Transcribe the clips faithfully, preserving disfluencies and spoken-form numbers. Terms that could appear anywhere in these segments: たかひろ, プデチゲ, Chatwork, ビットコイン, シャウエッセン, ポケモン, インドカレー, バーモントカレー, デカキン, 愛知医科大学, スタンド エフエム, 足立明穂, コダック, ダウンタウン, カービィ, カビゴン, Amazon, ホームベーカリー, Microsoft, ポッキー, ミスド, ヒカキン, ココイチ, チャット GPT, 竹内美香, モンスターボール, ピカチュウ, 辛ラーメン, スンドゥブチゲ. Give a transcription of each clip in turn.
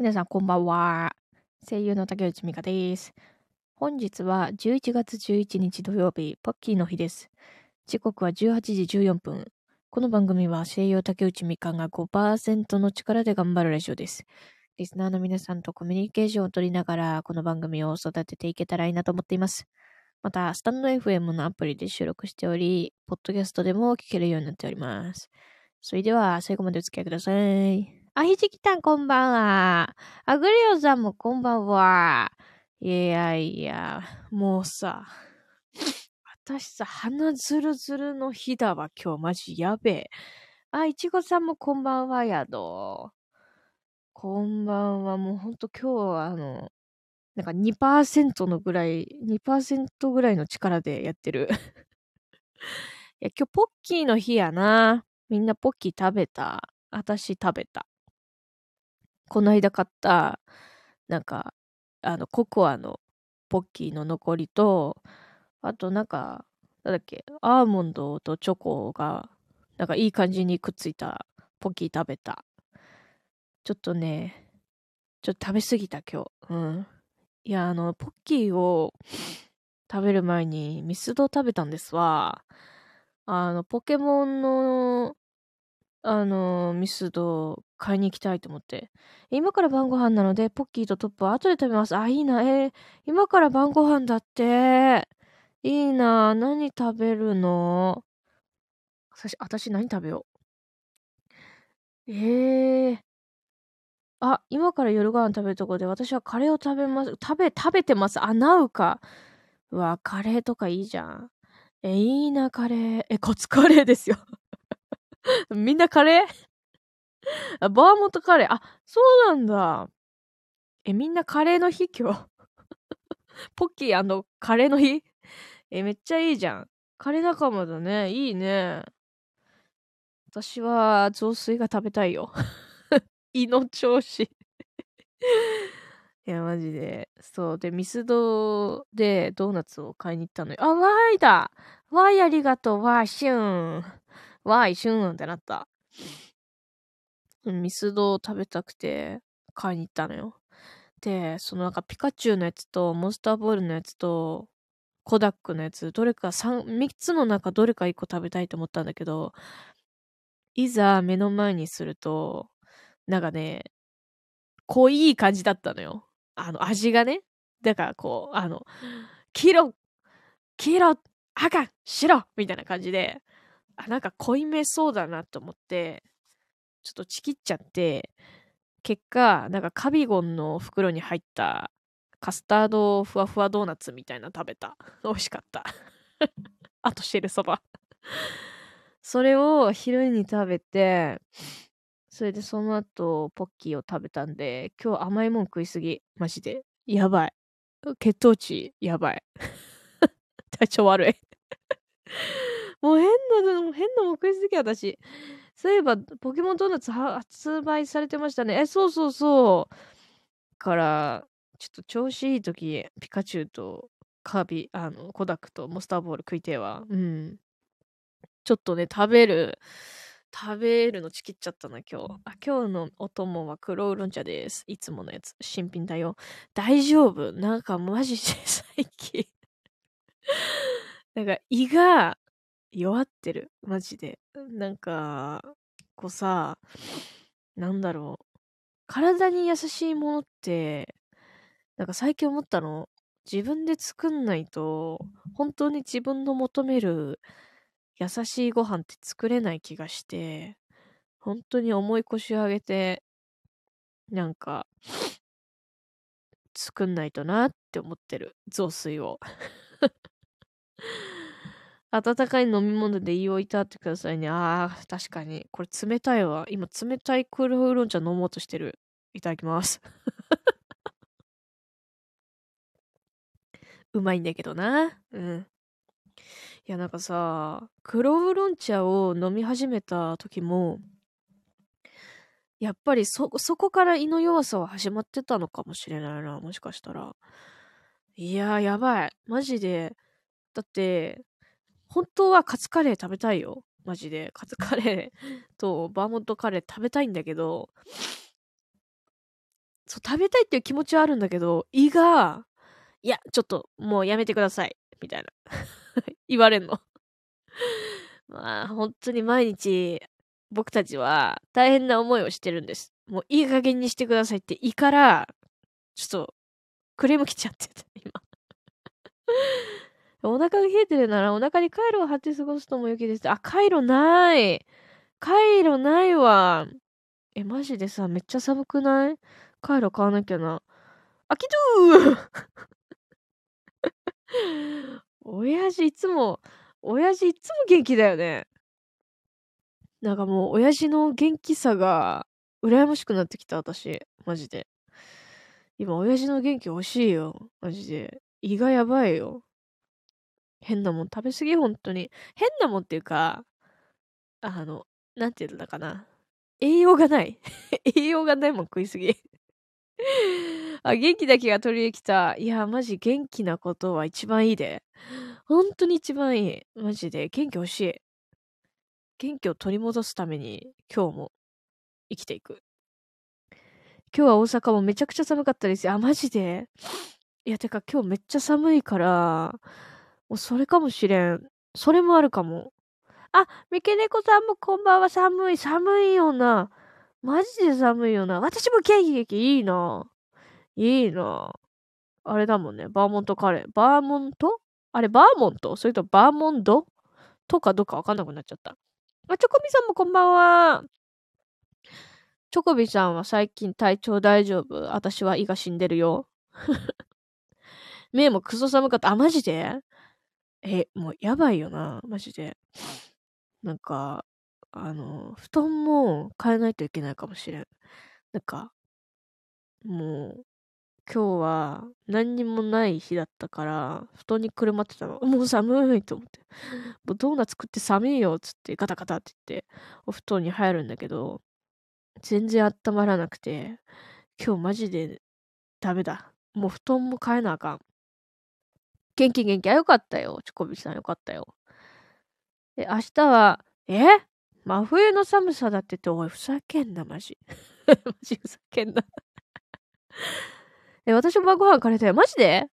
皆さんこんばんは。声優の竹内美香です。本日はじゅういちがつじゅういちにち土曜日、ポッキーの日です。時刻はじゅうはちじじゅうよんぷん。この番組は声優竹内美香が ごパーセント の力で頑張るラジオです。リスナーの皆さんとコミュニケーションを取りながら、この番組を育てていけたらいいなと思っています。また、スタンド エフエム のアプリで収録しており、ポッドキャストでも聞けるようになっております。それでは、最後までお付き合いください。あ、ひじきたんこんばんは。あぐりおさんもこんばんは。いやいや、もうさ、私さ、鼻ズルズルの日だわ、今日。マジやべえ。あ、いちごさんもこんばんはやど。こんばんは。もうほんと今日は、あの、なんか にパーセント のぐらい、にパーセント ぐらいの力でやってる。いや、今日ポッキーの日やな。みんなポッキー食べた。私食べた。この間買った、なんか、あの、ココアのポッキーの残りと、あとなんか、なんだっけ、アーモンドとチョコが、なんかいい感じにくっついたポッキー食べた。ちょっとね、ちょっと食べすぎた今日。うん。いや、あの、ポッキーを食べる前にミスド食べたんですわ。あの、ポケモンの、あのミスド買いに行きたいと思って、今から晩ご飯なのでポッキーとトップは後で食べます。あ、いいな。えー、今から晩ご飯だって。いいな。何食べるの？私何食べよう。えー、あ、今から夜ご飯食べるとこで私はカレーを食べます。食べ食べてます。あ、なうか。うわ、カレーとかいいじゃん。えー、いいな。カレー。え、カツカレーですよ。みんなカレーバーモントカレー。あ、そうなんだ。え、みんなカレーの日今日。ポッキー&カレーの日。え、めっちゃいいじゃん。カレー仲間だね。いいね。私は雑炊が食べたいよ。胃の調子。いや、マジで。そう。で、ミスドでドーナツを買いに行ったのよ。あ、わーいだ。わーいありがとう。わーしゅん。わーいしゅんってなった。ミスドを食べたくて買いに行ったのよ。で、そのなんかピカチュウのやつとモンスターボールのやつとコダックのやつ、どれか3、3つの中どれかいっこ食べたいと思ったんだけど、いざ目の前にすると、なんかね、濃い感じだったのよ。あの味がね。だからこう、あの、黄色、黄色、赤、白みたいな感じで、あ、なんか濃いめそうだなと思って、ちょっとちぎっちゃって、結果、なんかカビゴンの袋に入ったカスタードふわふわドーナツみたいなの食べた。美味しかった。あと汁そば。それを昼に食べて、それでその後ポッキーを食べたんで、今日甘いもん食いすぎ。マジで。やばい。血糖値やばい。体調悪い。もう変なの、変なも食いすぎ、私。そういえば、ポケモンドーナツ発売されてましたね。え、そうそうそう。から、ちょっと調子いいとき、ピカチュウとカービィ、あの、コダックとモンスターボール食いてえわ。うん。ちょっとね、食べる、食べるのちきっちゃったな、今日。あ、今日のお供は黒ウーロン茶です。いつものやつ。新品だよ。大丈夫？なんかマジで最近。なんか胃が、弱ってる。マジで。なんか、こうさ、なんだろう。体に優しいものって、なんか最近思ったの。自分で作んないと、本当に自分の求める優しいご飯って作れない気がして、本当に重い腰を上げて、なんか、作んないとなって思ってる。雑炊を。温かい飲み物で胃をいたわってくださいね。あー、確かに。これ冷たいわ。今、冷たい黒ウーロン茶飲もうとしてる。いただきます。うまいんだけどな。うん。いや、なんかさ、黒ウーロン茶を飲み始めた時も、やっぱりそ、そこから胃の弱さは始まってたのかもしれないな。もしかしたら。いやー、やばい。マジで。だって、本当はカツカレー食べたいよ。マジで。カツカレーとバーモントカレー食べたいんだけど、そう食べたいっていう気持ちはあるんだけど、胃がいやちょっともうやめてくださいみたいな言われんのまあ本当に毎日僕たちは大変な思いをしてるんです。もういい加減にしてくださいって胃からちょっとクレームきちゃってた今お腹が冷えてるならお腹にカイロを貼って過ごすとも良きです。あ、カイロないカイロないわ。え、マジでさ、めっちゃ寒くない？カイロ買わなきゃな。あきどー親父いつも親父いつも元気だよね。なんかもう親父の元気さが羨ましくなってきた私。マジで今親父の元気欲しいよ。マジで胃がやばいよ。変なもん食べ過ぎ。本当に変なもんっていうか、あのなんていうんだかな、栄養がない栄養がないもん食いすぎあ、元気だけが取り入れきた。いやマジ元気なことは一番いいで、本当に一番いい。マジで元気欲しい。元気を取り戻すために今日も生きていく。今日は大阪もめちゃくちゃ寒かったですよ。あ、マジで。いやてか今日めっちゃ寒いからもうそれかもしれん。それもあるかも。あ、三毛猫さんもこんばんは。寒い、寒いよな。マジで寒いよな。私も元気元気。いいな。いいな。あれだもんね。バーモントカレー。バーモント？あれ、バーモント？それとバーモンド？とかどっかわかんなくなっちゃった。あ、チョコビさんもこんばんは。チョコビさんは最近体調大丈夫？私は胃が死んでるよ。目もクソ寒かった。あ、マジで？え、もうやばいよな。マジで。なんか、あの、布団も変えないといけないかもしれん。なんか、もう、今日は何にもない日だったから、布団にくるまってたの。もう寒いと思って。もうドーナツ食って寒いよっつって、ガタガタって言って、お布団に入るんだけど、全然温まらなくて、今日マジでダメだ。もう布団も変えなあかん。元気元気。あ、よかったよ。チョコビさんよかったよ。で、明日は、え真冬の寒さだってって、おい、ふざけんな、マジ。マジふざけんな。私も晩ご飯カレーだよ。マジで、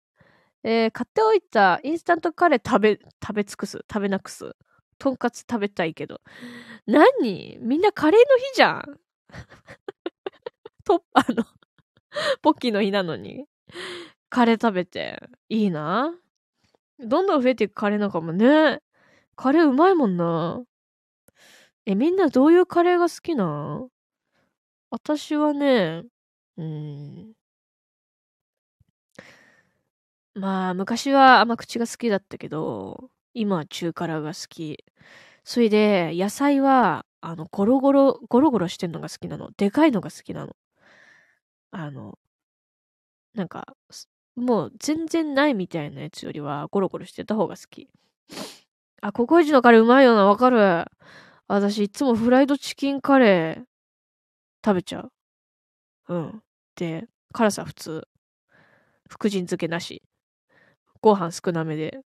えー、買っておいたインスタントカレー食べ、食べ尽くす。食べなくす。とんかつ食べたいけど。何みんなカレーの日じゃん。と、あの、ポッキーの日なのに。カレー食べて。いいな。どんどん増えていくカレーなんかもね。カレーうまいもんな。え、みんなどういうカレーが好きなん？私はね、うーん。まあ、昔は甘口が好きだったけど、今は中辛が好き。それで、野菜は、あの、ゴロゴロ、ゴロゴロしてんのが好きなの。でかいのが好きなの。あの、なんか、もう全然ないみたいなやつよりは、ゴロゴロしてた方が好き。あ、ココイチのカレーうまいよな、わかる。私、いつもフライドチキンカレー食べちゃう。うん。で、辛さ普通。福神漬けなし。ご飯少なめで。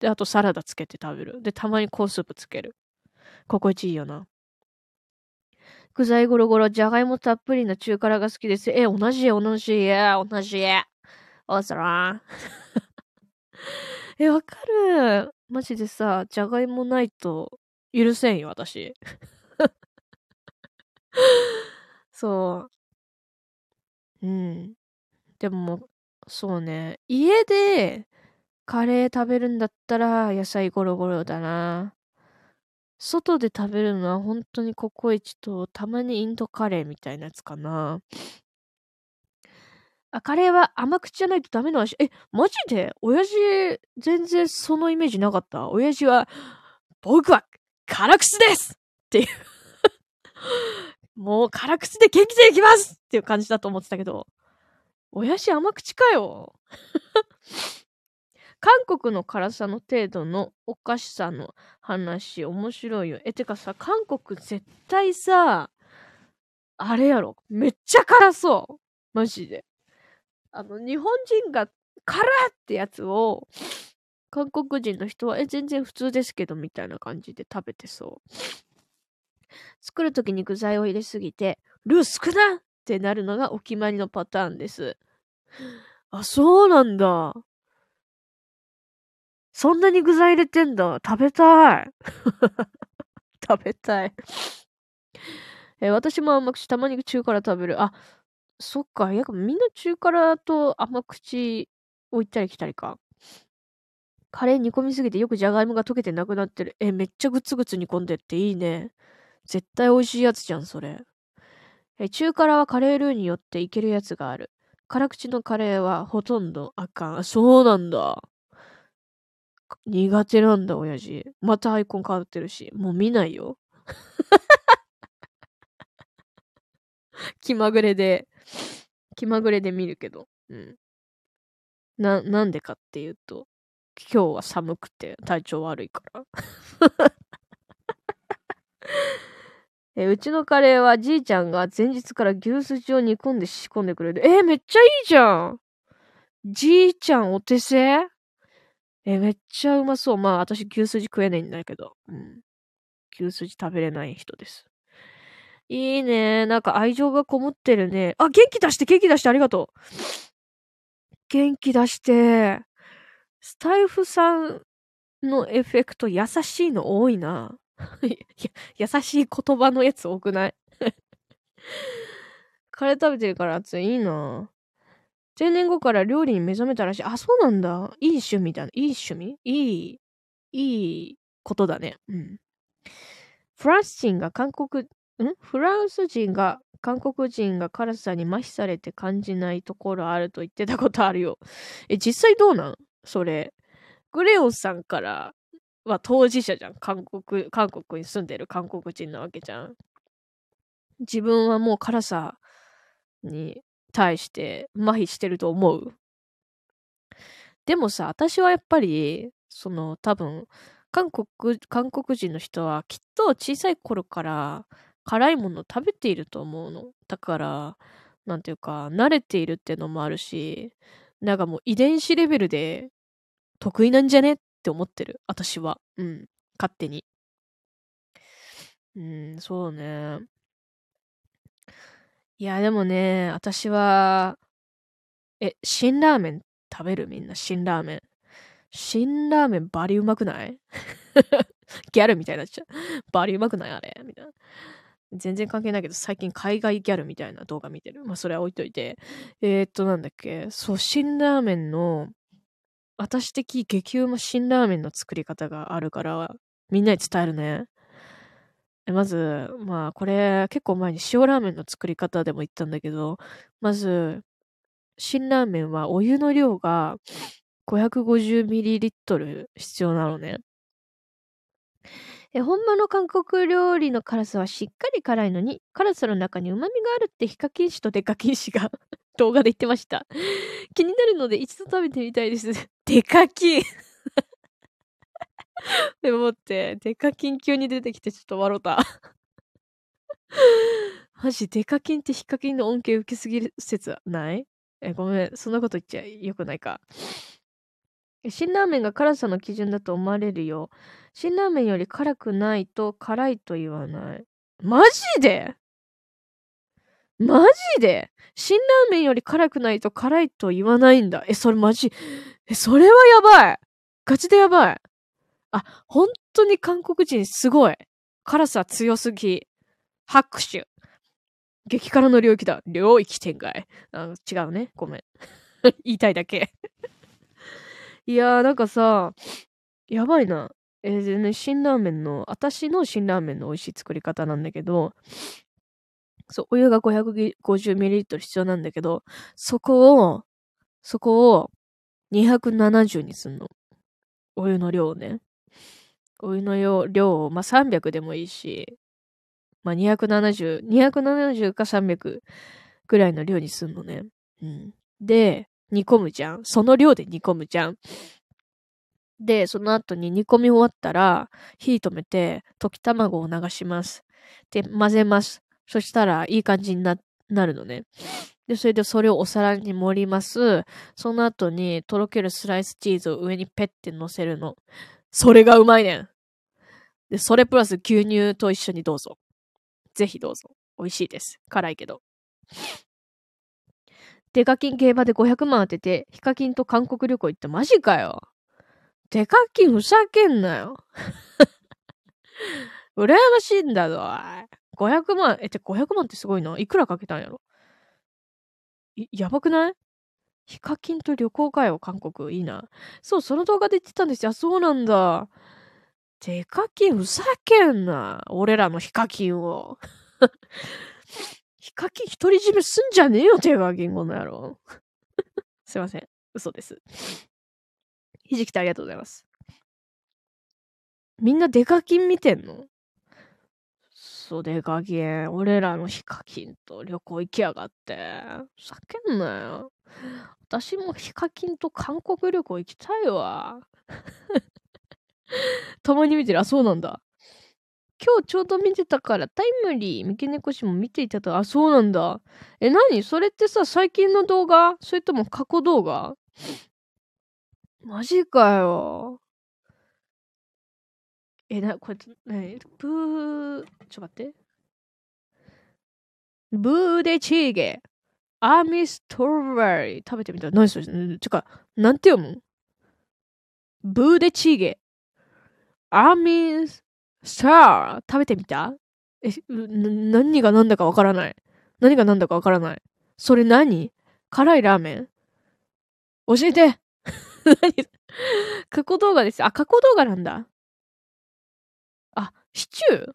で、あとサラダつけて食べる。で、たまにコーンスープつける。ココイチいいよな。具材ゴロゴロ、じゃがいもたっぷりな中辛が好きです。え、同じ、同じ、同じ。おそらえ、わかる。マジでさ、じゃがいもないと許せんよ、私。そう。うん。でも、そうね。家でカレー食べるんだったら野菜ゴロゴロだな。外で食べるのは本当にココイチとたまにインドカレーみたいなやつかな。あ、カレーは甘口じゃないとダメな味。え、マジで親父、全然そのイメージなかった。親父は、僕は辛口ですっていう。もう辛口で元気でいきますっていう感じだと思ってたけど。親父甘口かよ。韓国の辛さの程度のおかしさの話、面白いよ。え、てかさ、韓国絶対さ、あれやろ。めっちゃ辛そう。マジで。あの、日本人が辛ってやつを、韓国人の人は、え、全然普通ですけど、みたいな感じで食べてそう。作るときに具材を入れすぎて、ルー少なっってなるのがお決まりのパターンです。あ、そうなんだ。そんなに具材入れてんだ。食べたい。食べたい。えー、私も甘口、たまに中辛食べる。あ、そっか。やっぱみんな中辛と甘口を行ったり来たりか。カレー煮込みすぎてよくじゃがいもが溶けてなくなってる。え、めっちゃグツグツ煮込んでっていいね。絶対美味しいやつじゃん、それ。え、中辛はカレールーによっていけるやつがある。辛口のカレーはほとんどあかん。あ、そうなんだ。苦手なんだ、親父。またアイコン変わってるし。もう見ないよ。気まぐれで、気まぐれで見るけど。うん。な、なんでかっていうと、今日は寒くて体調悪いから。え、うちのカレーはじいちゃんが前日から牛すじを煮込んで仕込んでくれる。えー、めっちゃいいじゃん。じいちゃんお手製。えー、めっちゃうまそう。まあ私牛すじ食えないんだけど、うん、牛すじ食べれない人です。いいね。なんか愛情がこもってるね。あ、元気出して元気出してありがとう。元気出して。スタイフさんのエフェクト優しいの多いな。優しい言葉のやつ多くない？カレー食べてるから暑い。いいな。定年後から料理に目覚めたらしい。あ、そうなんだ。いい趣味だね。いい趣味？いい、いいことだね。うん。フランス人が韓国、ん？フランス人が韓国人が辛さに麻痺されて感じないところあると言ってたことあるよ。え、実際どうなん？それ。グレオンさんからは当事者じゃん。韓国、韓国に住んでる韓国人なわけじゃん。自分はもう辛さに対して麻痺してると思う。でもさ、私はやっぱり、その多分、韓国、韓国人の人はきっと小さい頃から辛いものを食べていると思うの。だから、なんていうか、慣れているってのもあるし、なんかもう遺伝子レベルで得意なんじゃねって思ってる。私は。うん。勝手に。うん、そうね。いや、でもね、私は、え、辛ラーメン食べる？みんな、辛ラーメン。辛ラーメンバリうまくない？ギャルみたいになっちゃう。バリうまくないあれみたいな。全然関係ないけど、最近海外ギャルみたいな動画見てる。まあ、それは置いといて。えー、っと、なんだっけ。そう、辛ラーメンの、私的激うま辛ラーメンの作り方があるから、みんなに伝えるね。まず、まあ、これ、結構前に塩ラーメンの作り方でも言ったんだけど、まず、辛ラーメンはお湯の量が ごひゃくごじゅうミリリットル 必要なのね。え、本場の韓国料理の辛さはしっかり辛いのに、辛さの中に旨味があるってヒカキン氏とデカキン氏が動画で言ってました。気になるので一度食べてみたいです。デカキンでも待って、デカキン急に出てきてちょっと笑った。マジ、デカキンってヒカキンの恩恵受けすぎる説ない？え、ごめん、そんなこと言っちゃよくないか。辛ラーメンが辛さの基準だと思われるよ。辛ラーメンより辛くないと辛いと言わない。マジで？マジで？辛ラーメンより辛くないと辛いと言わないんだ。え、それマジ。え、それはやばい。ガチでやばい。あ、本当に韓国人すごい。辛さ強すぎ。拍手。激辛の領域だ。領域展開。あ、違うね。ごめん。言いたいだけ。いやー、なんかさ、やばいな。えーね、辛ラーメンの、私の辛ラーメンの美味しい作り方なんだけど、そう、お湯が ごひゃくごじゅうミリリットル 必要なんだけど、そこを、そこをにひゃくななじゅうにすんの。お湯の量をね。お湯の量、量を、まあ、さんびゃくでもいいし、まあ、にひゃくななじゅう、にひゃくななじゅうかさんびゃくぐらいの量にすんのね。うん。で、煮込むじゃん。その量で煮込むじゃん。で、その後に煮込み終わったら、火止めて、溶き卵を流します。で、混ぜます。そしたら、いい感じに な, なるのね。で、それでそれをお皿に盛ります。その後に、とろけるスライスチーズを上にペッて乗せるの。それがうまいねん。で、それプラス牛乳と一緒にどうぞ。ぜひどうぞ。美味しいです。辛いけど。デカ金競馬でごひゃくまん当てて、ヒカキンと韓国旅行行った。マジかよ。デカ金ふざけんなよ。羨ましいんだぞ。ごひゃくまん、え、じゃごひゃくまんってすごいな。いくらかけたんやろ。い、やばくない？ヒカキンと旅行かよ、韓国。いいな。そう、その動画で言ってたんですよ。あ、そうなんだ。デカキンふざけんな。俺らのヒカキンを。ヒカキン独り占めすんじゃねえよ、デカキンこの野郎。すいません。嘘です。ひじきてありがとうございます。みんなデカキン見てんの？そう、デカキン。俺らのヒカキンと旅行行きやがって。ふざけんなよ。私もヒカキンと韓国旅行行きたいわ。たまに見てる。あ、そうなんだ。今日ちょうど見てたからタイムリー。三毛猫氏も見ていたと。あ、そうなんだ。え、なにそれってさ、最近の動画？それとも過去動画？マジかよ。え、な、これ、ね、ブー、ちょ、待って。ブーデチーゲ。アーミストロベリー。食べてみた。何それ？てか、なんて読む？ブーデチーゲ。アーミストロベリー。食べてみた？え、な、何が何だかわからない。何が何だかわからない。それ何？辛いラーメン？教えて。何？過去動画です。あ、過去動画なんだ。あ、シチュー？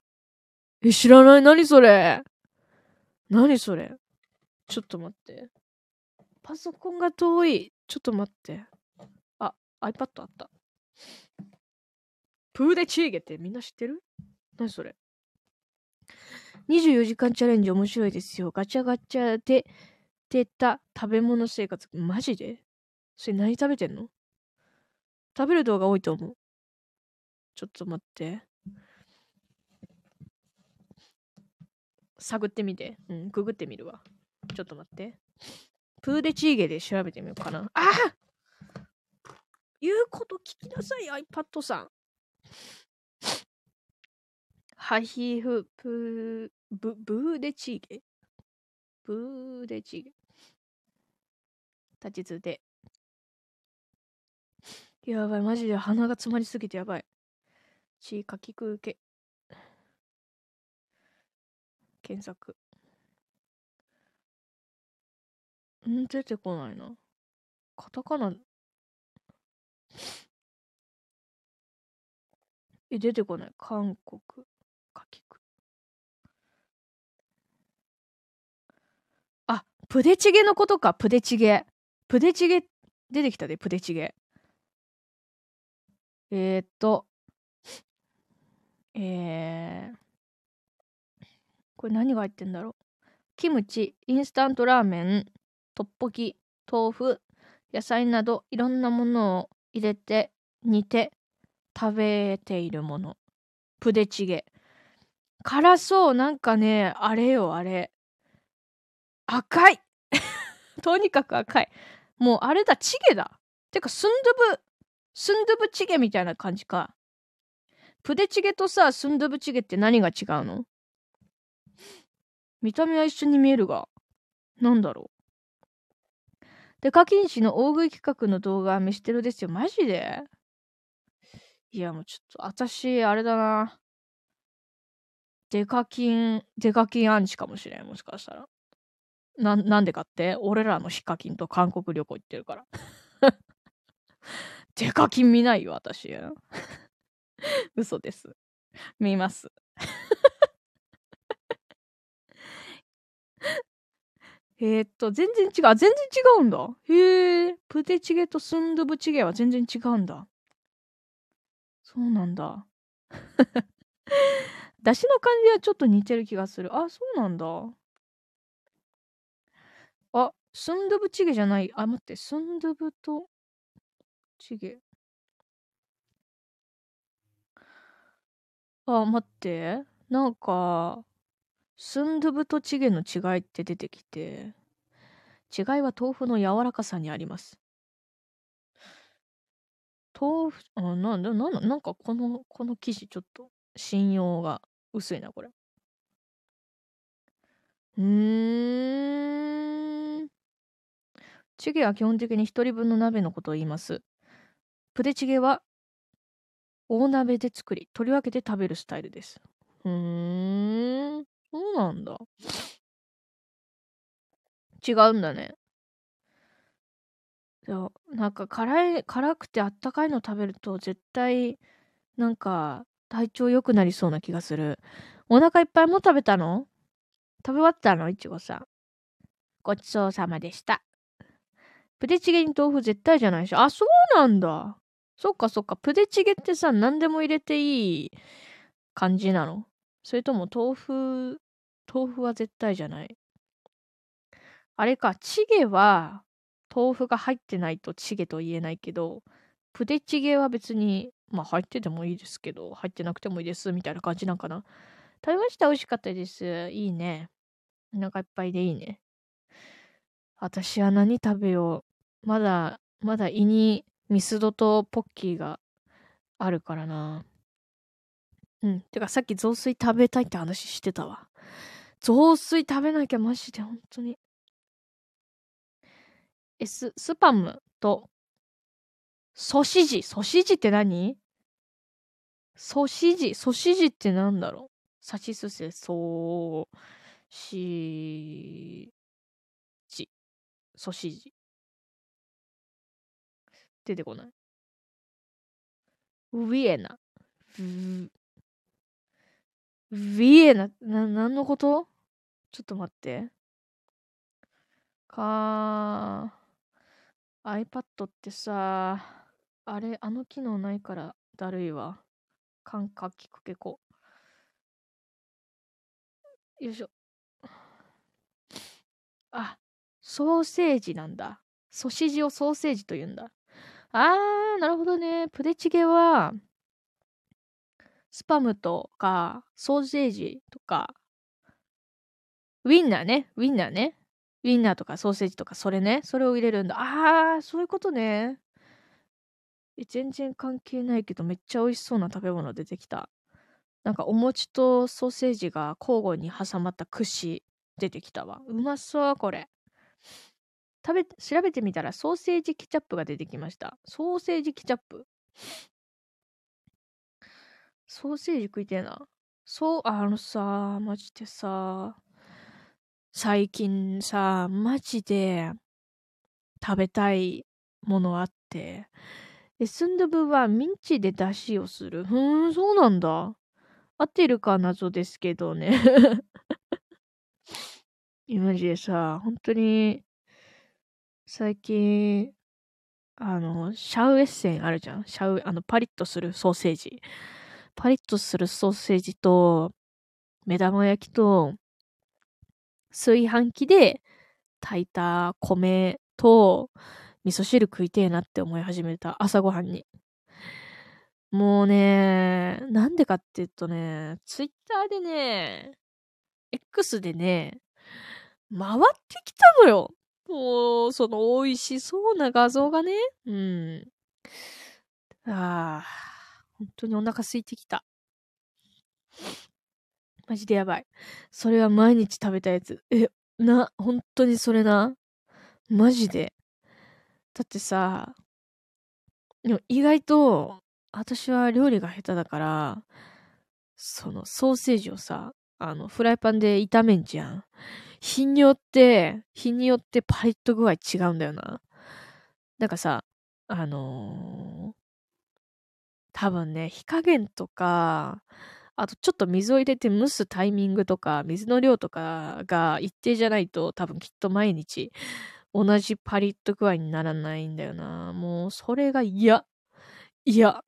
え、知らない。何それ？何それ？ちょっと待って。パソコンが遠い。ちょっと待って。あ、iPad あった。プーデチーゲってみんな知ってる？何それ？にじゅうよじかんチャレンジ面白いですよ。ガチャガチャで出た食べ物生活。マジで？それ何食べてんの？食べる動画多いと思う。ちょっと待って。探ってみて。うん、ググってみるわ。ちょっと待って。プーデチーゲで調べてみようかな。ああ！言うこと聞きなさい、iPad さん。ハヒフプー、ブ、ブーデチーゲ？ブーデチーゲ。立ちつで。やばい、マジで鼻が詰まりすぎてやばい。ちいかきくうけ。検索。ん、出てこないな。カタカナ。え、出てこない。韓国。かきく。あ、プデチゲのことか。プデチゲ。プデチゲ、出てきたで、プデチゲ。えーっと。えー。これ何が入ってんだろう。キムチ、インスタントラーメン、トッポギ、豆腐、野菜などいろんなものを入れて煮て食べているもの。プデチゲ。辛そう。なんかね、あれよ、あれ。赤い。とにかく赤い。もうあれだ、チゲだ。てかスンドゥブ、スンドゥブチゲみたいな感じか。プデチゲとさ、スンドゥブチゲって何が違うの？見た目は一緒に見えるが、なんだろう。デカキン氏の大食い企画の動画、見してるですよ。マジで？いや、もうちょっと、私、あれだな。デカキン、デカキンアンチかもしれん、もしかしたら。な、なんでかって、俺らのヒカキンと韓国旅行行ってるから。デカキン見ないよ、私。嘘です。見ます。えーっと、全然違う。全然違うんだ。へえ。プデチゲとスンドゥブチゲは全然違うんだ。そうなんだ。出汁の感じはちょっと似てる気がする。あ、そうなんだ。あ、スンドゥブチゲじゃない。あ、待って。スンドゥブとチゲ。あ、待って。なんか、スンドゥブとチゲの違いって出てきて、違いは豆腐の柔らかさにあります。豆腐、あ、な、な、な、なんかこの、この記事ちょっと信用が薄いな、これ。うーん。チゲは基本的に一人分の鍋のことを言います。プデチゲは大鍋で作り、取り分けて食べるスタイルです。うーん。そうなんだ。違うんだね。いや、なんか辛い、辛くてあったかいの食べると絶対なんか体調良くなりそうな気がする。お腹いっぱいもう食べたの？食べ終わったの？いちごさん。ごちそうさまでした。プデチゲに豆腐絶対じゃないでしょ。あ、そうなんだ。そっかそっか。プデチゲってさ、何でも入れていい感じなの？それとも豆腐、豆腐は絶対じゃない。あれか、チゲは豆腐が入ってないとチゲと言えないけど、プデチゲは別に、まあ入っててもいいですけど、入ってなくてもいいですみたいな感じなんかな。食べました、美味しかったです。いいね。お腹いっぱいでいいね。私は何食べよう。まだ、まだ胃にミスドとポッキーがあるからな。うん。てかさっき雑炊食べたいって話してたわ。雑炊食べなきゃマジで本当に。え、ス、スパムとソシジ。ソシジって何？ソシジ。ソシジって何だろう？サシスセソシジ。ソシジ。出てこない。ウィエナ。ヴウィエナ、な、何のこと？ちょっと待って。かー、iPad ってさ、あれ、あの機能ないからだるいわ。カンカキクケコ。よいしょ。あ、ソーセージなんだ。ソシジをソーセージと言うんだ。あー、なるほどね。プデチゲは、スパムとか、ソーセージとか、ウィンナーね。ウィンナーね。ウィンナーとかソーセージとか、それね。それを入れるんだ。あー、そういうことね。え、全然関係ないけど、めっちゃ美味しそうな食べ物出てきた。なんかお餅とソーセージが交互に挟まった串出てきたわ。うまそう、これ。食べ、調べてみたらソーセージケチャップが出てきました。ソーセージケチャップ。ソーセージ食いてえな。そう、あのさ、マジでさ、最近さ、マジで食べたいものあって。エスンドゥブはミンチで出汁をする。ふーん、そうなんだ。合ってるか謎ですけどね。マジでさ、本当に最近、あの、シャウエッセンあるじゃん。シャウ、あの、パリッとするソーセージ。パリッとするソーセージと、目玉焼きと、炊飯器で炊いた米と、味噌汁食いてえなって思い始めた。朝ごはんに。もうね、なんでかって言うとね、ツイッターでね、X でね、回ってきたのよ。もう、その美味しそうな画像がね。うん。ああ、本当にお腹空いてきた。マジでやばい。それは毎日食べたやつ。え、な、本当にそれな。マジで。だってさ、でも意外と、私は料理が下手だから、そのソーセージをさ、あの、フライパンで炒めんじゃん。日によって、日によってパリッと具合違うんだよな。なんかさ、あのー多分ね、火加減とか、あとちょっと水を入れて蒸すタイミングとか、水の量とかが一定じゃないと、多分きっと毎日同じパリッと具合にならないんだよな。もう、それが嫌。嫌。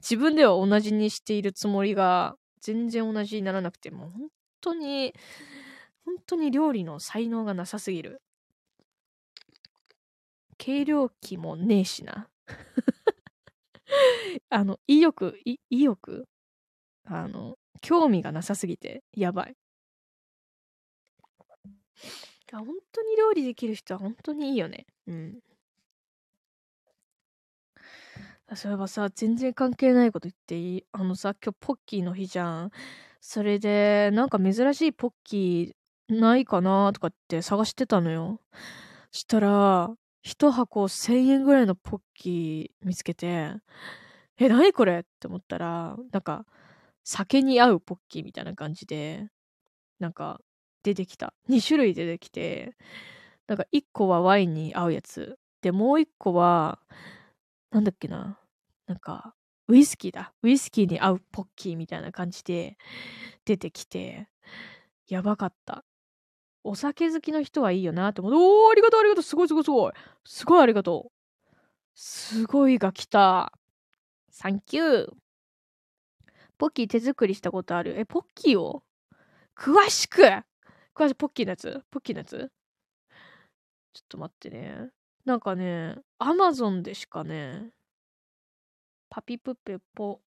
自分では同じにしているつもりが、全然同じにならなくて、もう本当に、本当に料理の才能がなさすぎる。計量器もねえしな。あの、意欲、い意欲あの、興味がなさすぎて、やばい。いや、本当に料理できる人は本当にいいよね。うん。あ、そういえばさ、全然関係ないこと言っていい？あのさ、今日ポッキーの日じゃん。それで、なんか珍しいポッキーないかなとかって探してたのよ。したら、一箱せんえんぐらいのポッキー見つけて、え、何これって思ったら、なんか、酒に合うポッキーみたいな感じで、なんか、出てきた。に種類出てきて、なんかいっこはワインに合うやつ。で、もういっこは、なんだっけな、なんか、ウイスキーだ。ウイスキーに合うポッキーみたいな感じで出てきて、やばかった。お酒好きの人はいいよなって思って、おー、ありがとう、ありがとう、すごい、すごい、すごい、すごい、ありがとう。すごいが来た。サンキュー。ポッキー手作りしたことある？え、ポッキーを詳しく詳しく、ポッキーのやつポッキーのやつちょっと待ってね。なんかね、アマゾンでしかね、パピプペポ、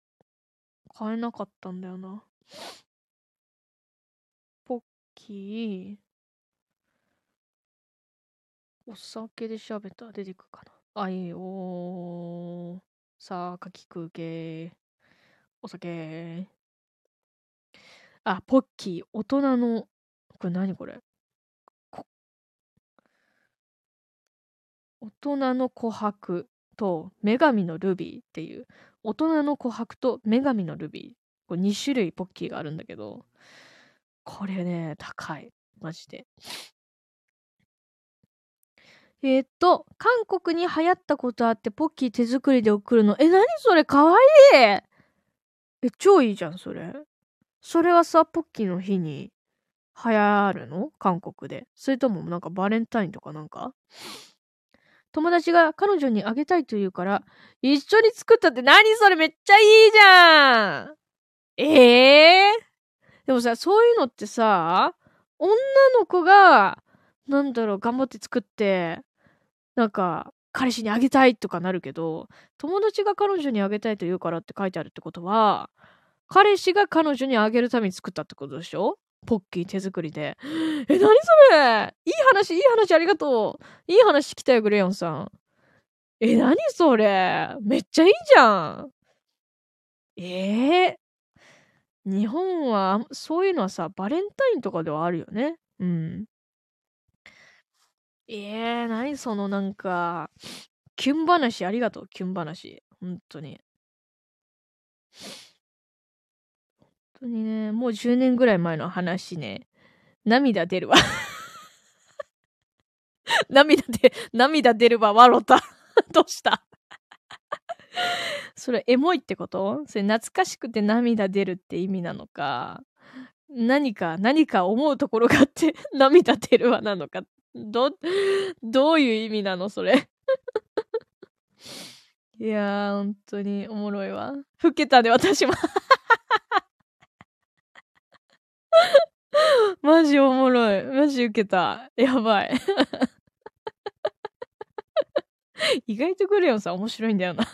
買えなかったんだよな。ポッキー、お酒で調べたら出てくかな。あいおさあ、かきくけお酒。あ、ポッキー、大人の、これ何これ、こ大人の琥珀と女神のルビーっていう、大人の琥珀と女神のルビー、これに種類ポッキーがあるんだけど、これね、高い、マジで。えー、っと、韓国に流行ったことあって、ポッキー手作りで送るの。え、なにそれ、かわいい。え、超いいじゃん、それ。それはさ、ポッキーの日に流行るの？韓国で。それともなんかバレンタインとかなんか？友達が彼女にあげたいと言うから、一緒に作ったって、なにそれ、めっちゃいいじゃん。えー、でもさ、そういうのってさ、女の子が、なんだろう、頑張って作って、なんか彼氏にあげたいとかなるけど、友達が彼女にあげたいと言うからって書いてあるってことは、彼氏が彼女にあげるために作ったってことでしょ？ポッキー手作りで。え、なにそれ、いい話、いい話、ありがとう。いい話来たよ、グレヨンさん。え、なにそれ、めっちゃいいじゃん。えー、日本はそういうのはさ、バレンタインとかではあるよね。うん。えー、何そのなんか、キュン話、ありがとう、キュン話。本当に。本当にね、もうじゅうねんぐらい前の話ね、涙出るわ。涙で、涙出るわ、笑った。どうしたそれ、エモいってこと？それ、懐かしくて涙出るって意味なのか、何か、何か思うところがあって、涙出るわなのか。ど、どういう意味なのそれ。いやー、ほんとにおもろいわ。老けたで、私も。マジおもろい。マジウケた。やばい。意外とグレヨンさん面白いんだよな。老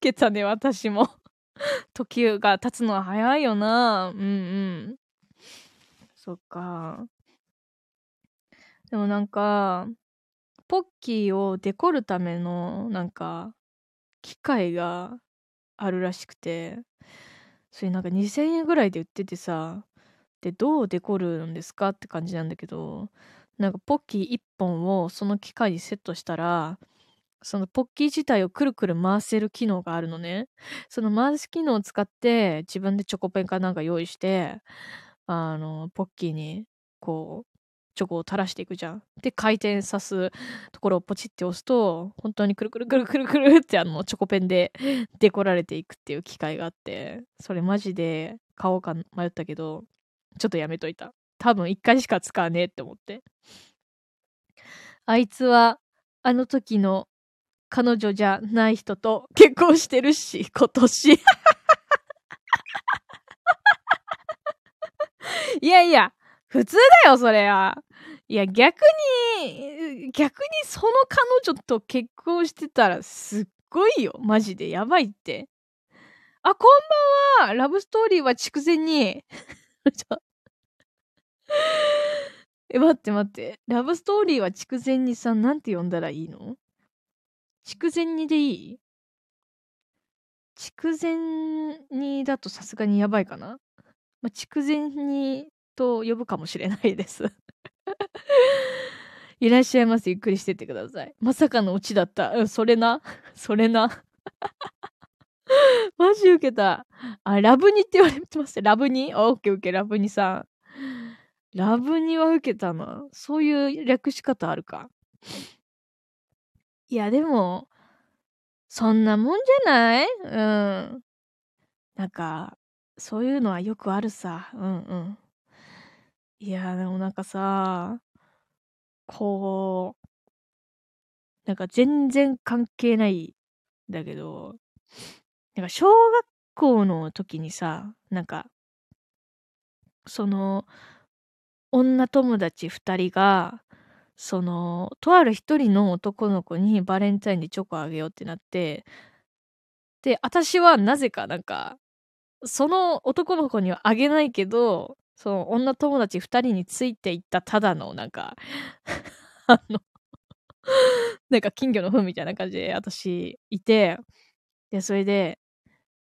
けたで、私も。時が経つのは早いよな。うんうん。そっか。でもなんか、ポッキーをデコるためのなんか機械があるらしくて、それなんかにせんえんぐらいで売っててさ、で、どうデコるんですかって感じなんだけど、なんかポッキーいっぽんをその機械にセットしたら、そのポッキー自体をくるくる回せる機能があるのね。その回す機能を使って自分でチョコペンかなんか用意して、あのポッキーにこうチョコを垂らしていくじゃん。で、回転さすところをポチって押すと、本当にくるくるくるくるくるって、あのチョコペンでデコられていくっていう機械があって、それマジで買おうか迷ったけど、ちょっとやめといた。多分一回しか使わねえって思って。あいつはあの時の彼女じゃない人と結婚してるし、今年。いやいや、普通だよ、それは。いや、逆に、逆にその彼女と結婚してたらすっごいよ。マジでやばいって。あ、こんばんは。ラブストーリーは筑前に。ちょえ、待って待って。ラブストーリーは筑前にさん、なんて呼んだらいいの？筑前にでいい？筑前にだとさすがにやばいかな。まあ、筑前にと呼ぶかもしれないですいらっしゃいませ、ゆっくりしてってください。まさかのオチだった。うん、それな。それな。マジウケた。あ、ラブニって言われてました。ラブニ？オッケーオッケー、ラブニさん。ラブニはウケたな。そういう略し方あるか。いや、でも、そんなもんじゃない？うん。なんか、そういうのはよくあるさ。うんうん。いや、でもなんかさ、こう、なんか全然関係ないんだけど、なんか小学校の時にさ、なんか、その、女友達二人が、その、とある一人の男の子にバレンタインでチョコあげようってなって、で、私はなぜかなんか、その男の子にはあげないけど、その女友達二人についていったただのなんかあのなんか金魚の糞みたいな感じで私いて、でそれで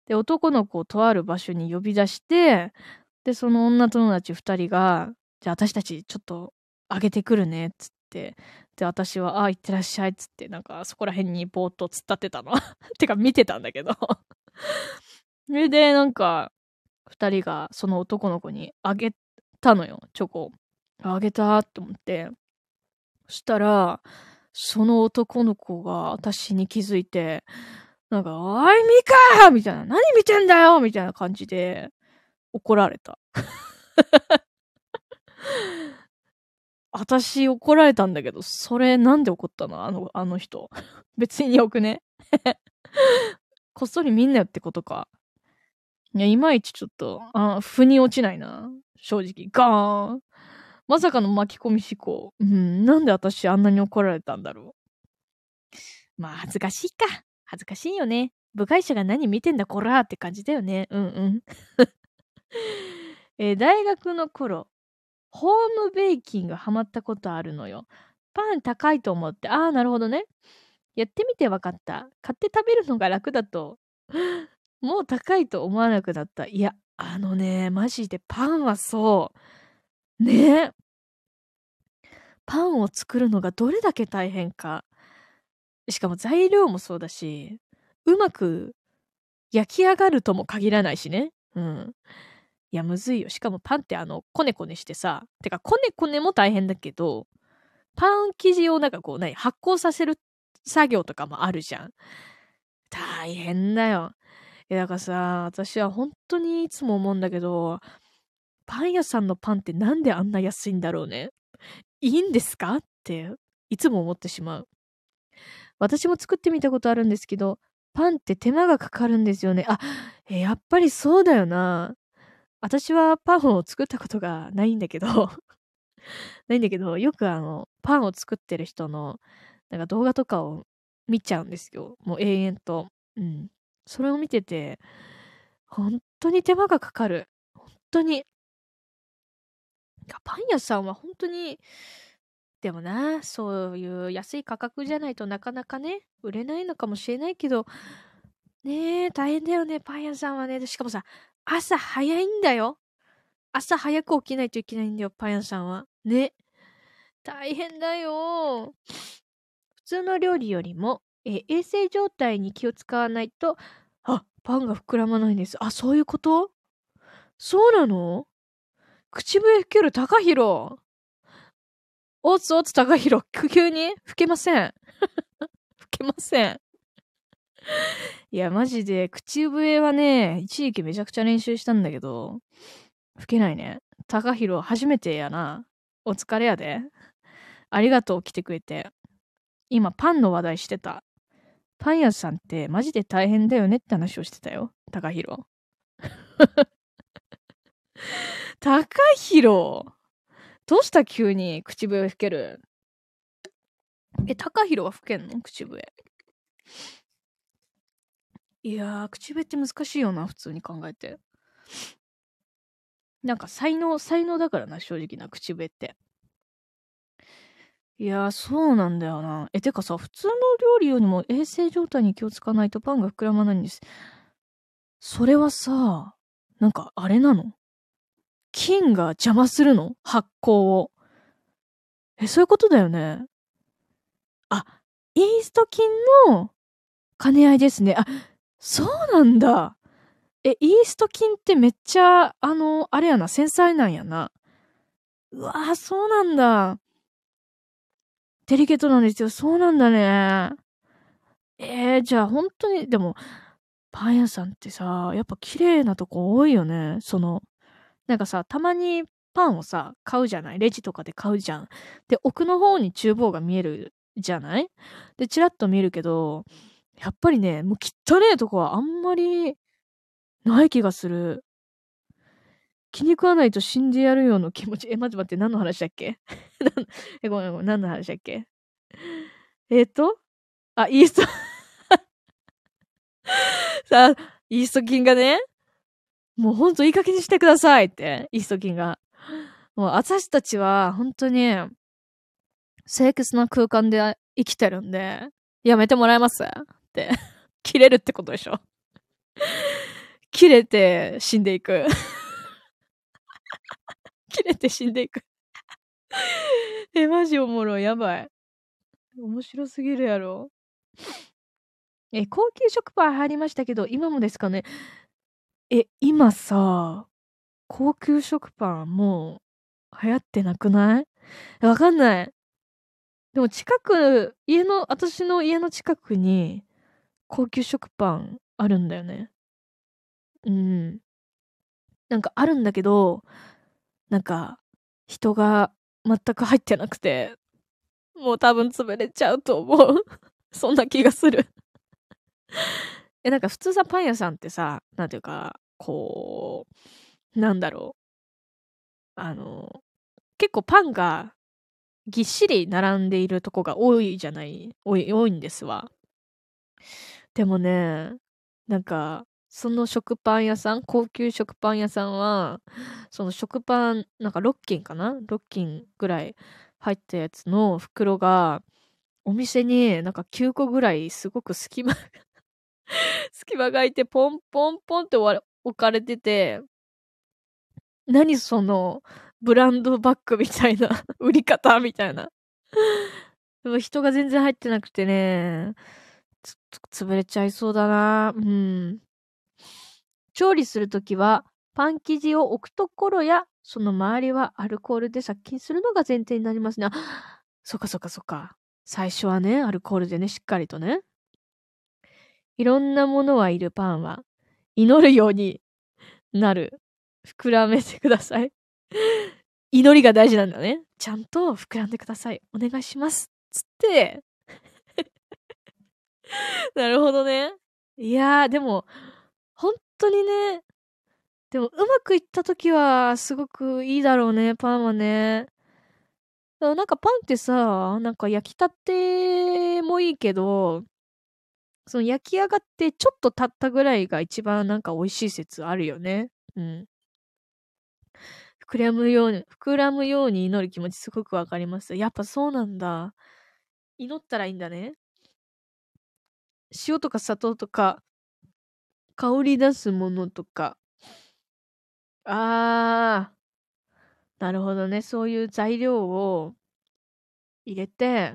で男の子をとある場所に呼び出して、でその女友達二人がじゃあ私たちちょっとあげてくるねっつって、で私はあ行ってらっしゃいっつってなんかそこら辺にぼーっと突っ立ってたのてか見てたんだけどそれでなんか二人がその男の子にあげたのよ、チョコあげたと思って。そしたらその男の子が私に気づいて、なんかおいミカみたいな、何見てんだよみたいな感じで怒られた私怒られたんだけど、それなんで怒ったのあの、あの人別によくねこっそり見んなよってことか。いや、いまいちちょっと、あ、腑に落ちないな。正直。ガーン。まさかの巻き込み思考。うん。なんで私あんなに怒られたんだろう。まあ、恥ずかしいか。恥ずかしいよね。部外者が何見てんだこらーって感じだよね。うんうん。えー、大学の頃、ホームベーキングハマったことあるのよ。パン高いと思って。ああ、なるほどね。やってみてわかった。買って食べるのが楽だと。もう高いと思わなくなった。いや、あのね、マジでパンはそう。ねえ。パンを作るのがどれだけ大変か。しかも材料もそうだし、うまく焼き上がるとも限らないしね。うん。いや、むずいよ。しかもパンってあの、こねこねしてさ。てか、こねこねも大変だけど、パン生地をなんかこう、何、発酵させる作業とかもあるじゃん。大変だよ。だからさ、私は本当にいつも思うんだけど、パン屋さんのパンってなんであんな安いんだろうね。いいんですかっていつも思ってしまう。私も作ってみたことあるんですけど、パンって手間がかかるんですよね。あ、やっぱりそうだよな。私はパンを作ったことがないんだけどないんだけど、よくあのパンを作ってる人のなんか動画とかを見ちゃうんですよ。もう永遠と。うん、それを見てて、本当に手間がかかる。本当に。パン屋さんは本当に、でもな、そういう安い価格じゃないとなかなかね、売れないのかもしれないけど、ねえ、大変だよね、パン屋さんはね。しかもさ、朝早いんだよ。朝早く起きないといけないんだよ、パン屋さんは。ね。大変だよ。普通の料理よりも、え衛生状態に気を使わないと、あ、パンが膨らまないんです。あ、そういうこと？そうなの？口笛吹ける高弘。おつおつ高弘、急に吹けません。吹けません。いや、マジで、口笛はね、一時期めちゃくちゃ練習したんだけど、吹けないね。高弘、初めてやな。お疲れやで。ありがとう、来てくれて。今、パンの話題してた。パン屋さんってマジで大変だよねって話をしてたよ、高弘。高弘どうした急に口笛吹ける？え、高弘は吹けんの口笛？いやー、口笛って難しいよな、普通に考えて。なんか才能、才能だからな、正直な、口笛って。いやー、そうなんだよな。え、てかさ、普通の料理よりも衛生状態に気をつかないとパンが膨らまないんです。それはさ、なんかあれなの？菌が邪魔するの？発酵を。え、そういうことだよね。あ、イースト菌の兼ね合いですね。あ、そうなんだ。え、イースト菌ってめっちゃ、あの、あれやな、繊細なんやな。うわぁ、そうなんだ。デリケートなんですよ。そうなんだね。えー、じゃあ本当に、でも、パン屋さんってさ、やっぱ綺麗なとこ多いよね。その、なんかさ、たまにパンをさ、買うじゃない？レジとかで買うじゃん。で、奥の方に厨房が見えるじゃない？で、チラッと見るけど、やっぱりね、もう汚ねえとこはあんまりない気がする。気に食わないと死んでやるような気持ち。え、待って待って、何の話だっけえ、ごめんごめん、何の話だっけえっと、あ、イースト。さあ、イースト菌がね、もうほんといい加減にしてくださいって、イースト菌が。もう私たちは本当に、清潔な空間で生きてるんで、やめてもらえますって、切れるってことでしょ。切れて死んでいく。切れて死んでいく。え、マジおもろい。やばい。面白すぎるやろ。え、高級食パン入りましたけど、今もですかね。え、今さ、高級食パンもう流行ってなくない？わかんない。でも近く、家の、私の家の近くに高級食パンあるんだよね。うん。なんかあるんだけど、なんか人が全く入ってなくて、もう多分潰れちゃうと思う。そんな気がする。え、なんか普通さ、パン屋さんってさ、なんていうか、こう、なんだろう。あの、結構パンがぎっしり並んでいるとこが多いじゃない、多い、多いんですわ。でもね、なんか、その食パン屋さん、高級食パン屋さんは、その食パン、なんかろっ斤かな ?ろっ 斤ぐらい入ったやつの袋が、お店になんかきゅうこぐらいすごく隙間が、隙間が空いてポンポンポンって置かれてて、何そのブランドバッグみたいな、売り方みたいな。でも人が全然入ってなくてね、ちょっと潰れちゃいそうだな。うん。調理するときはパン生地を置くところやその周りはアルコールで殺菌するのが前提になりますね。あ、そっかそっかそっか。最初はね、アルコールでね、しっかりとね。いろんなものはいるパンは祈るようになる。膨らめてください。祈りが大事なんだね。ちゃんと膨らんでください。お願いします。つって。なるほどね。いやー、でも、本当にね、でもうまくいったときはすごくいいだろうね、パンはね。なんかパンってさ、なんか焼きたてもいいけど、その焼き上がってちょっと経ったぐらいが一番なんか美味しい説あるよね。うん。膨らむように、膨らむように祈る気持ちすごくわかります。やっぱそうなんだ。祈ったらいいんだね。塩とか砂糖とか、香り出すものとか。あー、なるほどね。そういう材料を入れて、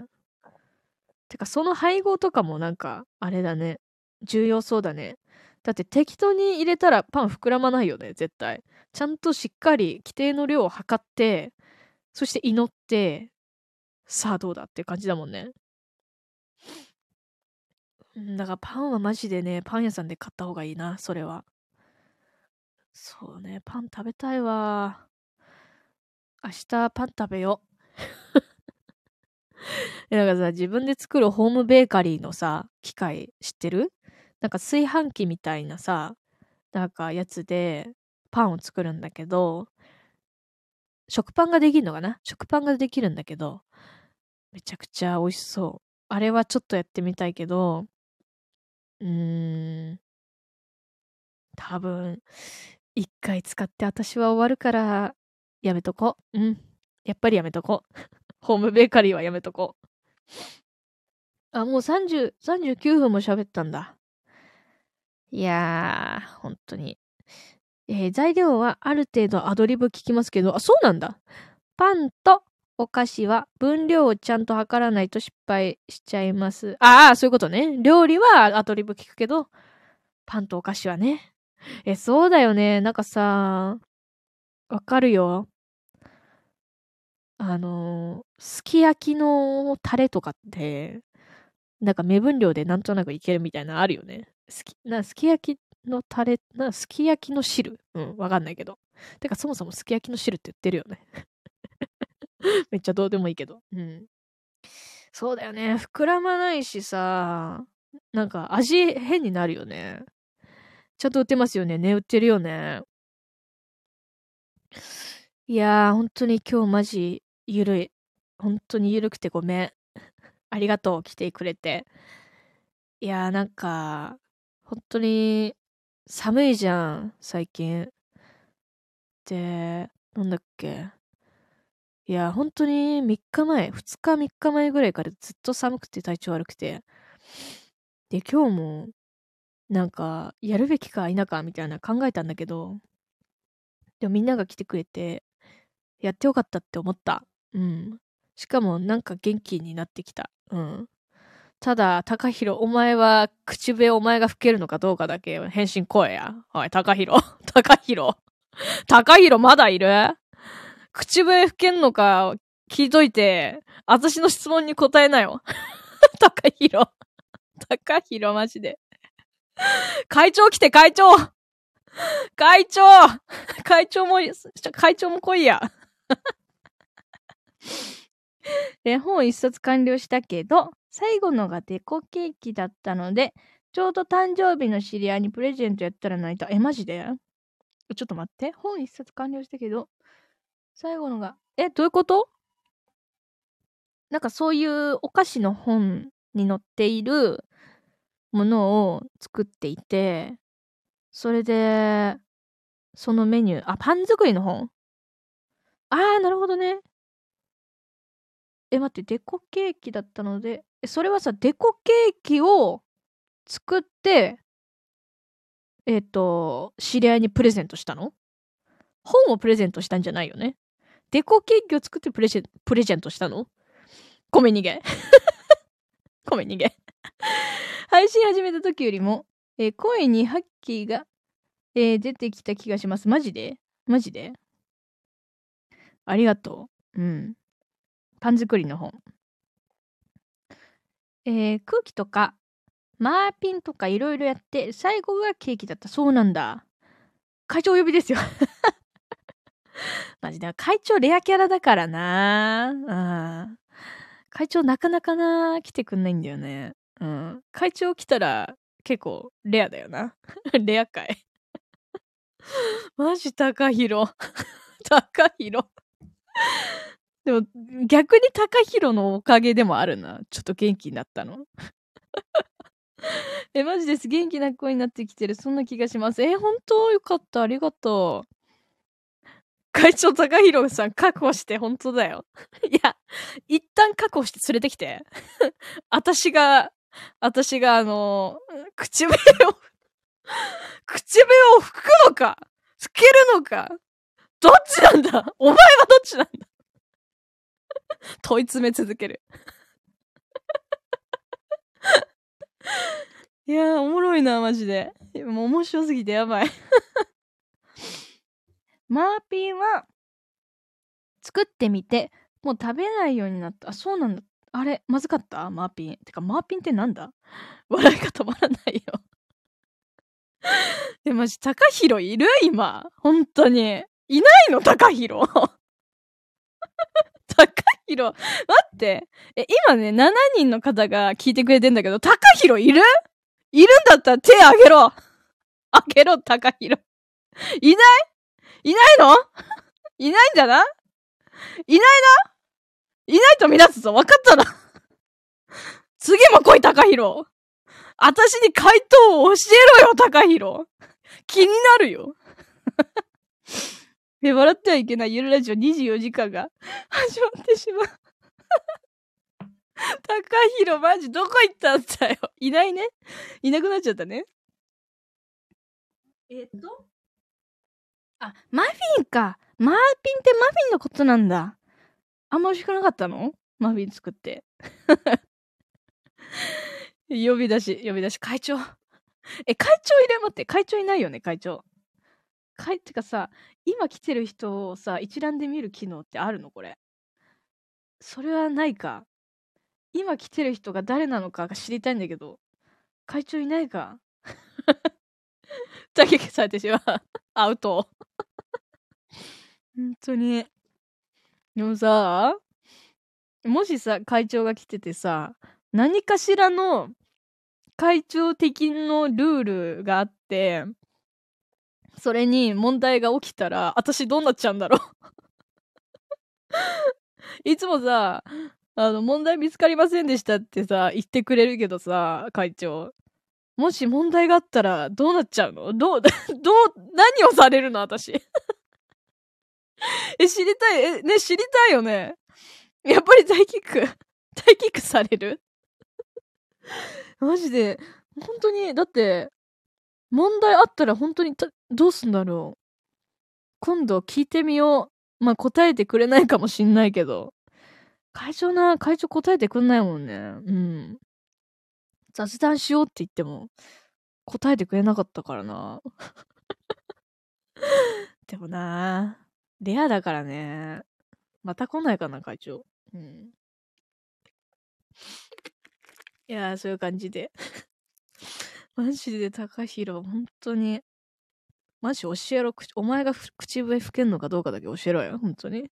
てかその配合とかもなんかあれだね、重要そうだね。だって適当に入れたらパン膨らまないよね、絶対。ちゃんとしっかり規定の量を測って、そして祈って、さあどうだって感じだもんね。だからパンはマジでね、パン屋さんで買った方がいいな、それは。そうね、パン食べたいわ。明日パン食べよう。なんかさ、自分で作るホームベーカリーのさ、機械知ってる？なんか炊飯器みたいなさ、なんかやつでパンを作るんだけど、食パンができるのかな？食パンができるんだけど、めちゃくちゃ美味しそう。あれはちょっとやってみたいけど、うーん、多分一回使って私は終わるからやめとこう。うん、やっぱりやめとこう。ホームベーカリーはやめとこう。あ、もうさんじゅう、さんじゅうきゅうふんも喋ったんだ。いやー、本当にえー、材料はある程度アドリブ聞きますけど、あ、そうなんだ。パンとお菓子は分量をちゃんと測らないと失敗しちゃいます。ああ、そういうことね。料理はアドリブ聞くけど、パンとお菓子はね。え、そうだよね。なんかさ、わかるよ。あのー、すき焼きのタレとかって、なんか目分量でなんとなくいけるみたいなのあるよね。すき、な、すき焼きのタレ、な、すき焼きの汁。うん、わかんないけど。てかそもそもすき焼きの汁って言ってるよね。めっちゃどうでもいいけど。うん。そうだよね。膨らまないしさ、なんか味変になるよね。ちゃんと売ってますよね。ね、売ってるよね。いやー、本当に今日マジゆるい。本当にゆるくてごめん。ありがとう、来てくれて。いやー、なんか、本当に寒いじゃん、最近。で、なんだっけ。いや、本当にみっかまえ、ふつかみっかまえぐらいからずっと寒くて体調悪くて。で、今日も、なんか、やるべきか否かみたいな考えたんだけど、でもみんなが来てくれて、やってよかったって思った。うん。しかも、なんか元気になってきた。うん。ただ、高弘、お前は、口笛お前が吹けるのかどうかだけ、返信来いや。おい、高弘、高弘、高弘まだいる？口笛吹けんのか聞いといて、私の質問に答えなよ。高弘。高弘マジで。会長来て、会長会長会長も、会長も来いや。絵本一冊完了したけど、最後のがデコケーキだったので、ちょうど誕生日の知り合いにプレゼントやったら泣いた。え、マジで？ちょっと待って。本一冊完了したけど、最後のが、え、どういうこと？なんかそういうお菓子の本に載っているものを作っていて、それで、そのメニュー、あ、パン作りの本？あー、なるほどね。え、待って、デコケーキだったので、え、それはさ、デコケーキを作って、えっと、知り合いにプレゼントしたの？本をプレゼントしたんじゃないよね。デコケーキを作ってプレゼン、プレゼントしたの？米逃げ。米逃げ。配信始めた時よりも、えー、声にハッキーが、えー、出てきた気がします。マジで？マジで？ありがとう。うん。パン作りの本。えー、空気とか、マーピンとかいろいろやって、最後がケーキだった。そうなんだ。会長お呼びですよ。マジで会長レアキャラだからな、うん、会長なかなかな来てくんないんだよね、うん、会長来たら結構レアだよな。レア会。マジ高弘高弘でも逆に高弘のおかげでもあるな。ちょっと元気になったの。え、マジです。元気な声になってきてる、そんな気がします。え、本当よかった、ありがとう。会長高弘さん確保して、本当だよ。いや、一旦確保して連れてきて。私が、私があのー、口笛を、口笛を吹くのか、吹けるのか、どっちなんだ、お前はどっちなんだ。問い詰め続ける。いやー、おもろいな、マジで。もう面白すぎてやばい。マーピンは作ってみてもう食べないようになった。あ、そうなんだ。あれ、まずかった？マーピンてかマーピンってなんだ、笑いが止まらないよ。え、マジ高弘いる？今本当にいないの？高弘。高弘待って、え、今ねしちにんの方が聞いてくれてんだけど、高弘いる？いるんだったら手あげろ、あげろ。高弘いない？いないの？いないんじゃない？いないな？いないとみなすぞ。わかったな。次も来い、高弘。私に回答を教えろよ、高弘。気になるよ。で、笑ってはいけないゆるラジオにじゅうよじかんが始まってしまう。高弘、マジどこ行ったんだよ。いないね。いなくなっちゃったね。えっと。あ、マフィンか。マーピンってマフィンのことなんだ。あんま美味しくなかったの？マフィン作って。呼び出し、呼び出し、会長。え、会長いれ、待って、会長いないよね、会長。会、ってかさ、今来てる人をさ、一覧で見る機能ってあるのこれ。それはないか。今来てる人が誰なのかが知りたいんだけど、会長いないか。打撃されてしまう。アウト。本当に。でもさ、もしさ、会長が来ててさ、何かしらの会長的のルールがあって、それに問題が起きたら、私どうなっちゃうんだろう。いつもさ、あの、問題見つかりませんでしたってさ、言ってくれるけどさ、会長。もし問題があったらどうなっちゃうの？どう、どう、何をされるの私。え、知りたい、え、ね、知りたいよね。やっぱり大キック、大キックされる？マジで、本当に、だって、問題あったら本当にた、どうすんだろう。今度聞いてみよう。まあ、答えてくれないかもしんないけど。会長な、会長答えてくんないもんね。うん。雑談しようって言っても答えてくれなかったからな。でもな、レアだからね。また来ないかな、会長。うん。いやー、そういう感じで。マジで高弘、本当に。マジ教えろ。お前が口笛吹けんのかどうかだけ教えろよ、本当に。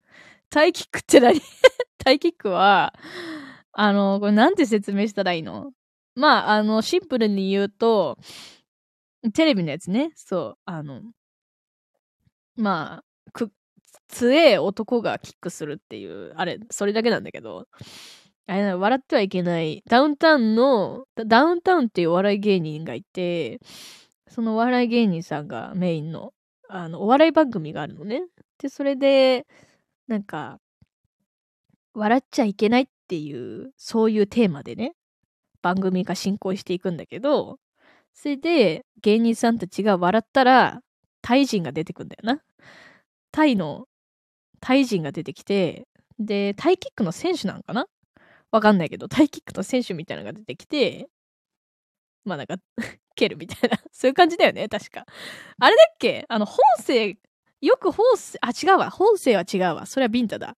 タイキックって何？タイキックは、あの、これなんて説明したらいいの？まあ、あの、シンプルに言うと、テレビのやつね。そう。あの、まあ、く、強え男がキックするっていう、あれ、それだけなんだけど、あれ、笑ってはいけない。ダウンタウンの、ダウンタウンっていうお笑い芸人がいて、そのお笑い芸人さんがメインの、あの、お笑い番組があるのね。で、それで、なんか、笑っちゃいけないっていう、そういうテーマでね。番組が進行していくんだけど、それで芸人さんたちが笑ったらタイ人が出てくんだよな。タイのタイ人が出てきて、でタイキックの選手なんかな、わかんないけど、タイキックの選手みたいなのが出てきて、まあなんか蹴るみたいな、そういう感じだよね確か。あれだっけ、あの本性よく本性あ違うわ本性は違うわ、それはビンタだ。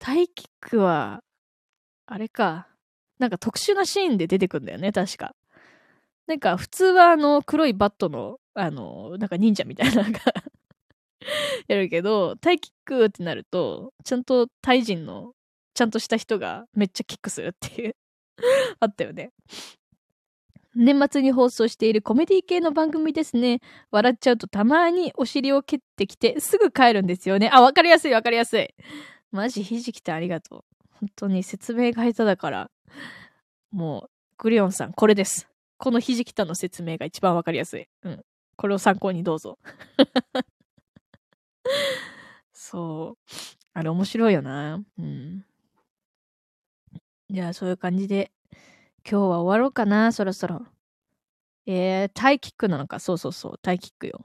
タイキックはあれか。なんか特殊なシーンで出てくんだよね、確か。なんか普通はあの黒いバットの、あの、なんか忍者みたいなのがやるけど、タイキックってなると、ちゃんとタイ人の、ちゃんとした人がめっちゃキックするっていう、あったよね。年末に放送しているコメディ系の番組ですね。笑っちゃうとたまにお尻を蹴ってきてすぐ帰るんですよね。あ、わかりやすいわかりやすい。マジひじきてありがとう。本当に説明が下手だから。もうグリオンさんこれです、このひじきたの説明が一番わかりやすい、うん、これを参考にどうぞ。そう、あれ面白いよな、うん。じゃあそういう感じで今日は終わろうかな、そろそろ。えー、タイキックなのか、そうそうそう、タイキックよ。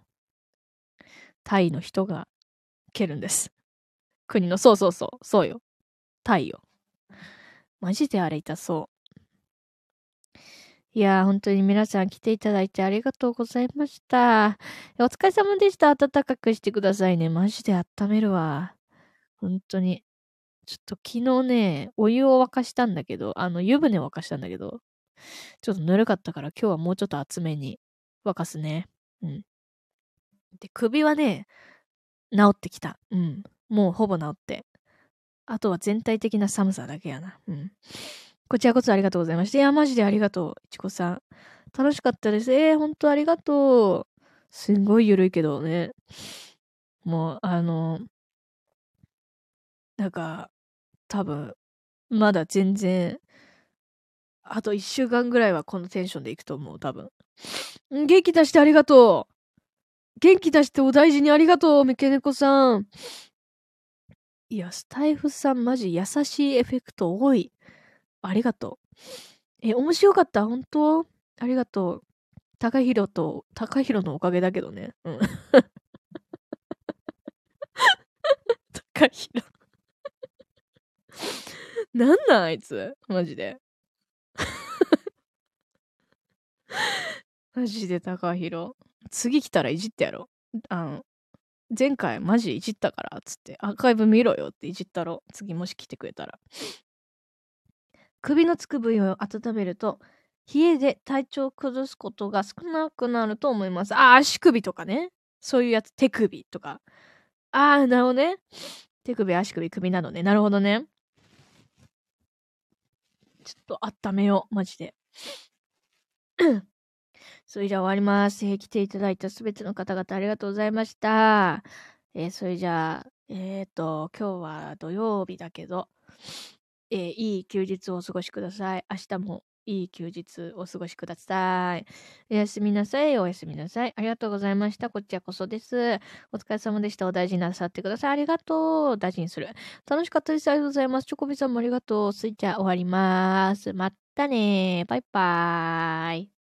タイの人が蹴るんです、国の、そうそうそうそうよ、タイよ。マジであれ痛そう。いやー、本当に皆さん来ていただいてありがとうございました。お疲れ様でした。温かくしてくださいね。マジで温めるわ。本当に。ちょっと昨日ね、お湯を沸かしたんだけど、あの、湯船を沸かしたんだけど、ちょっとぬるかったから今日はもうちょっと厚めに沸かすね。うん。で、首はね、治ってきた。うん。もうほぼ治って。あとは全体的な寒さだけやな。うん。こちらこそありがとうございました。いや、マジでありがとう。いちこさん。楽しかったです。えー、ほんとありがとう。すんごいゆるいけどね。もう、あの、なんか、多分、まだ全然、あといっしゅうかんぐらいはこのテンションでいくと思う、多分。元気出してありがとう。元気出してお大事にありがとう、三毛猫さん。いや、スタイフさんマジ優しいエフェクト多い。ありがとう。え、面白かった。本当？ありがとう。高弘と、高弘のおかげだけどね。うん。高弘。なんなんあいつマジで。マジで高弘。次来たらいじってやろ。あの、前回マジいじったからっつってアーカイブ見ろよっていじったろ。次もし来てくれたら。首のつく部位を温めると冷えで体調を崩すことが少なくなると思います。あ、足首とかね、そういうやつ、手首とか。あー、なるほどね。手首、足首、首などね。なるほどね。ちょっと温めようマジで。それじゃあ終わります。えー、来ていただいたすべての方々ありがとうございました。えー、それじゃあえっと今日は土曜日だけど、えー、いい休日をお過ごしください。明日もいい休日お過ごしください。おやすみなさい、おやすみなさい。ありがとうございました。こちらこそです。お疲れ様でした。お大事になさってください。ありがとう。大事にする。楽しかったです。ありがとうございます。チョコビさんもありがとう。スイちゃん終わります。またね。バイバーイ。